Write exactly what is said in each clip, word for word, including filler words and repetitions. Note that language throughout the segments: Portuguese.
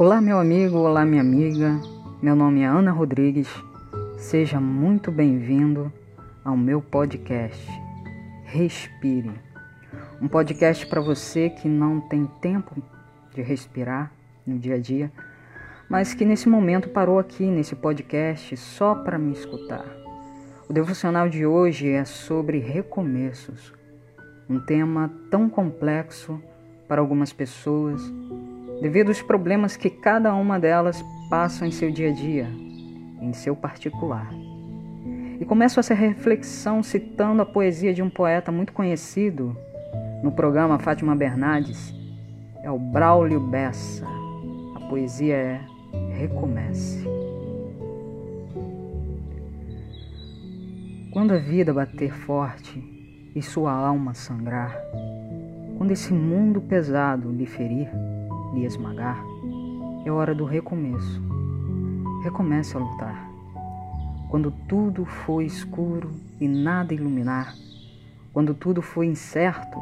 Olá meu amigo, olá minha amiga, meu nome é Ana Rodrigues, seja muito bem-vindo ao meu podcast Respire, um podcast para você que não tem tempo de respirar no dia a dia, mas que nesse momento parou aqui nesse podcast só para me escutar. O devocional de hoje é sobre recomeços, um tema tão complexo para algumas pessoas, devido aos problemas que cada uma delas passa em seu dia a dia, em seu particular. E começo essa reflexão citando a poesia de um poeta muito conhecido no programa Fátima Bernardes, é o Braulio Bessa. A poesia é Recomece. Quando a vida bater forte e sua alma sangrar, quando esse mundo pesado lhe ferir, lhe esmagar, é hora do recomeço. Recomece a lutar. Quando tudo foi escuro e nada iluminar, quando tudo foi incerto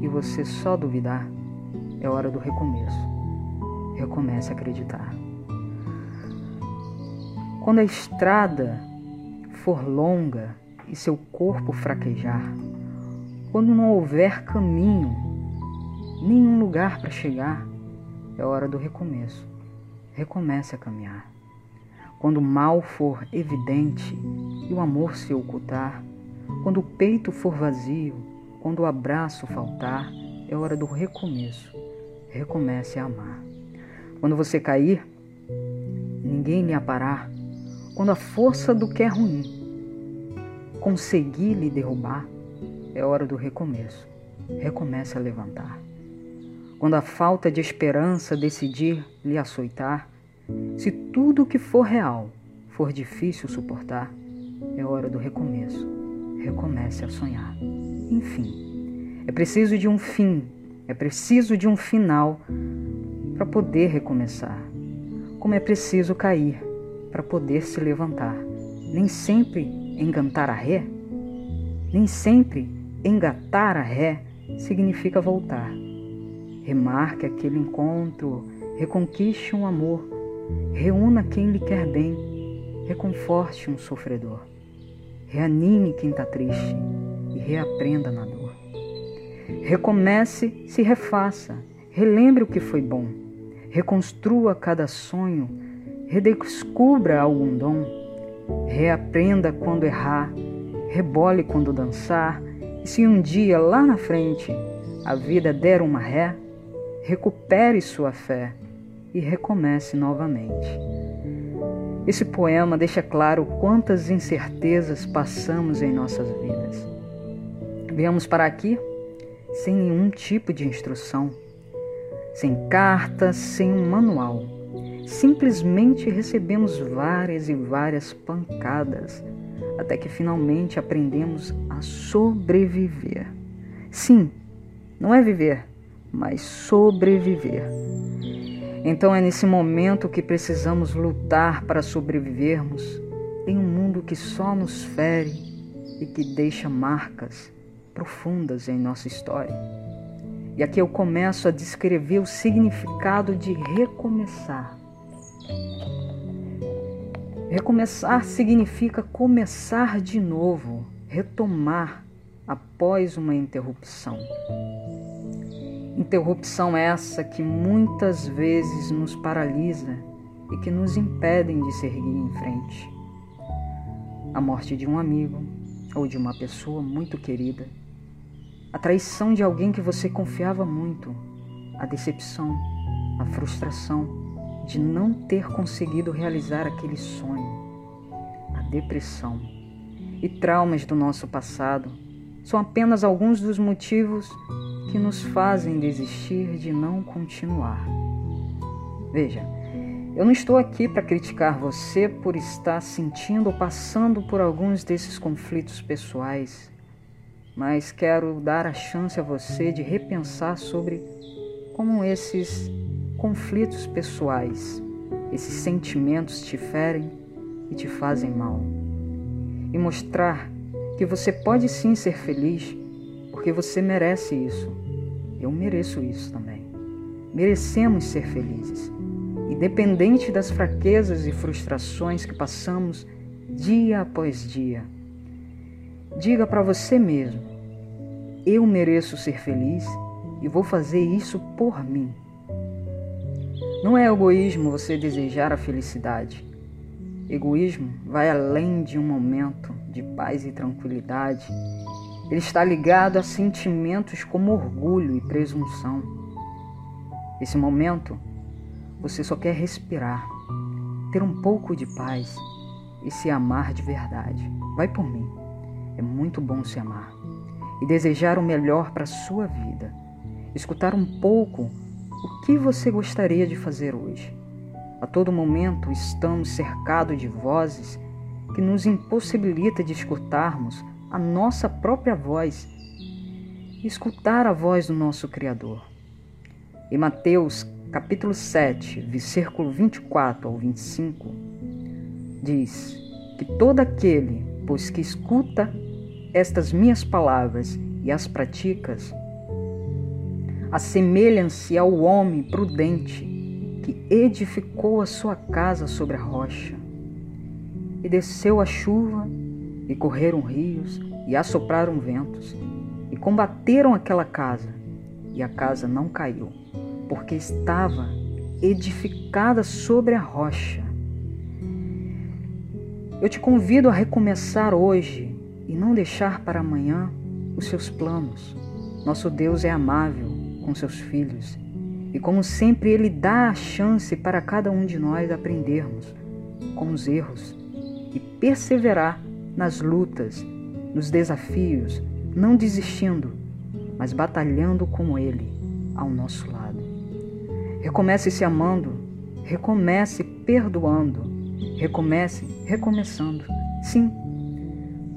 e você só duvidar, é hora do recomeço. Recomece a acreditar. Quando a estrada for longa e seu corpo fraquejar, quando não houver caminho, nenhum lugar para chegar, é hora do recomeço. Recomece a caminhar. Quando o mal for evidente e o amor se ocultar, quando o peito for vazio, quando o abraço faltar, é hora do recomeço. Recomece a amar. Quando você cair, ninguém lhe aparar. Quando a força do que é ruim conseguir lhe derrubar, é hora do recomeço. Recomece a levantar. Quando a falta de esperança decidir lhe açoitar, se tudo o que for real for difícil suportar, é hora do recomeço. Recomece a sonhar. Enfim, é preciso de um fim, é preciso de um final para poder recomeçar. Como é preciso cair para poder se levantar. Nem sempre engatar a ré, nem sempre engatar a ré significa voltar. Remarque aquele encontro, reconquiste um amor, reúna quem lhe quer bem, reconforte um sofredor, reanime quem está triste e reaprenda na dor. Recomece, se refaça, relembre o que foi bom, reconstrua cada sonho, redescubra algum dom, reaprenda quando errar, rebole quando dançar, e se um dia lá na frente a vida der uma ré, recupere sua fé e recomece novamente. Esse poema deixa claro quantas incertezas passamos em nossas vidas. Viemos para aqui sem nenhum tipo de instrução, sem carta, sem um manual. Simplesmente recebemos várias e várias pancadas, até que finalmente aprendemos a sobreviver. Sim, não é viver, mas sobreviver. Então é nesse momento que precisamos lutar para sobrevivermos em um mundo que só nos fere e que deixa marcas profundas em nossa história. E aqui eu começo a descrever o significado de recomeçar. Recomeçar significa começar de novo, retomar após uma interrupção. Interrupção essa que muitas vezes nos paralisa e que nos impedem de se erguer em frente. A morte de um amigo ou de uma pessoa muito querida, a traição de alguém que você confiava muito, a decepção, a frustração de não ter conseguido realizar aquele sonho, a depressão e traumas do nosso passado são apenas alguns dos motivos que nos fazem desistir de não continuar. Veja, eu não estou aqui para criticar você por estar sentindo ou passando por alguns desses conflitos pessoais, mas quero dar a chance a você de repensar sobre como esses conflitos pessoais, esses sentimentos te ferem e te fazem mal, e mostrar que você pode sim ser feliz porque você merece isso. Eu mereço isso também. Merecemos ser felizes. independente das fraquezas e frustrações que passamos dia após dia. Diga para você mesmo: eu mereço ser feliz e vou fazer isso por mim. Não é egoísmo você desejar a felicidade. Egoísmo vai além de um momento de paz e tranquilidade. Ele está ligado a sentimentos como orgulho e presunção. Nesse momento, você só quer respirar, ter um pouco de paz e se amar de verdade. Vai por mim. É muito bom se amar e desejar o melhor para a sua vida. Escutar um pouco o que você gostaria de fazer hoje. A todo momento estamos cercados de vozes que nos impossibilita de escutarmos a nossa própria voz e escutar a voz do nosso Criador. Em Mateus capítulo sete, versículo vinte e quatro ao vinte e cinco, diz que todo aquele, pois que escuta estas minhas palavras e as pratica, assemelha-se ao homem prudente que edificou a sua casa sobre a rocha. E desceu a chuva, e correram rios, e assopraram ventos, e combateram aquela casa, e a casa não caiu, porque estava edificada sobre a rocha. Eu te convido a recomeçar hoje e não deixar para amanhã os seus planos. Nosso Deus é amável com seus filhos e, como sempre, Ele dá a chance para cada um de nós aprendermos com os erros e perseverar nas lutas, nos desafios, não desistindo, mas batalhando com Ele ao nosso lado. Recomece se amando, recomece perdoando, recomece recomeçando. Sim,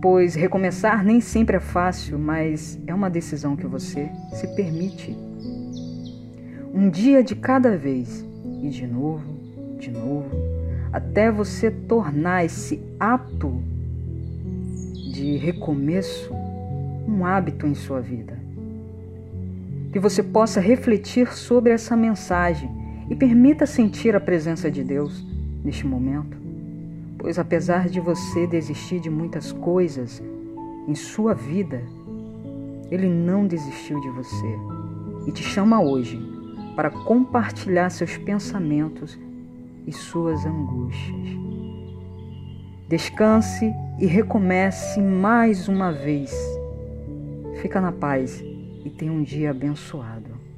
pois recomeçar nem sempre é fácil, mas é uma decisão que você se permite. Um dia de cada vez, e de novo, de novo, até você tornar-se apto de recomeço um hábito em sua vida. Que você possa refletir sobre essa mensagem e permita sentir a presença de Deus neste momento, pois apesar de você desistir de muitas coisas em sua vida, Ele não desistiu de você e te chama hoje para compartilhar seus pensamentos e suas angústias. Descanse e recomece mais uma vez. Fica na paz e tenha um dia abençoado.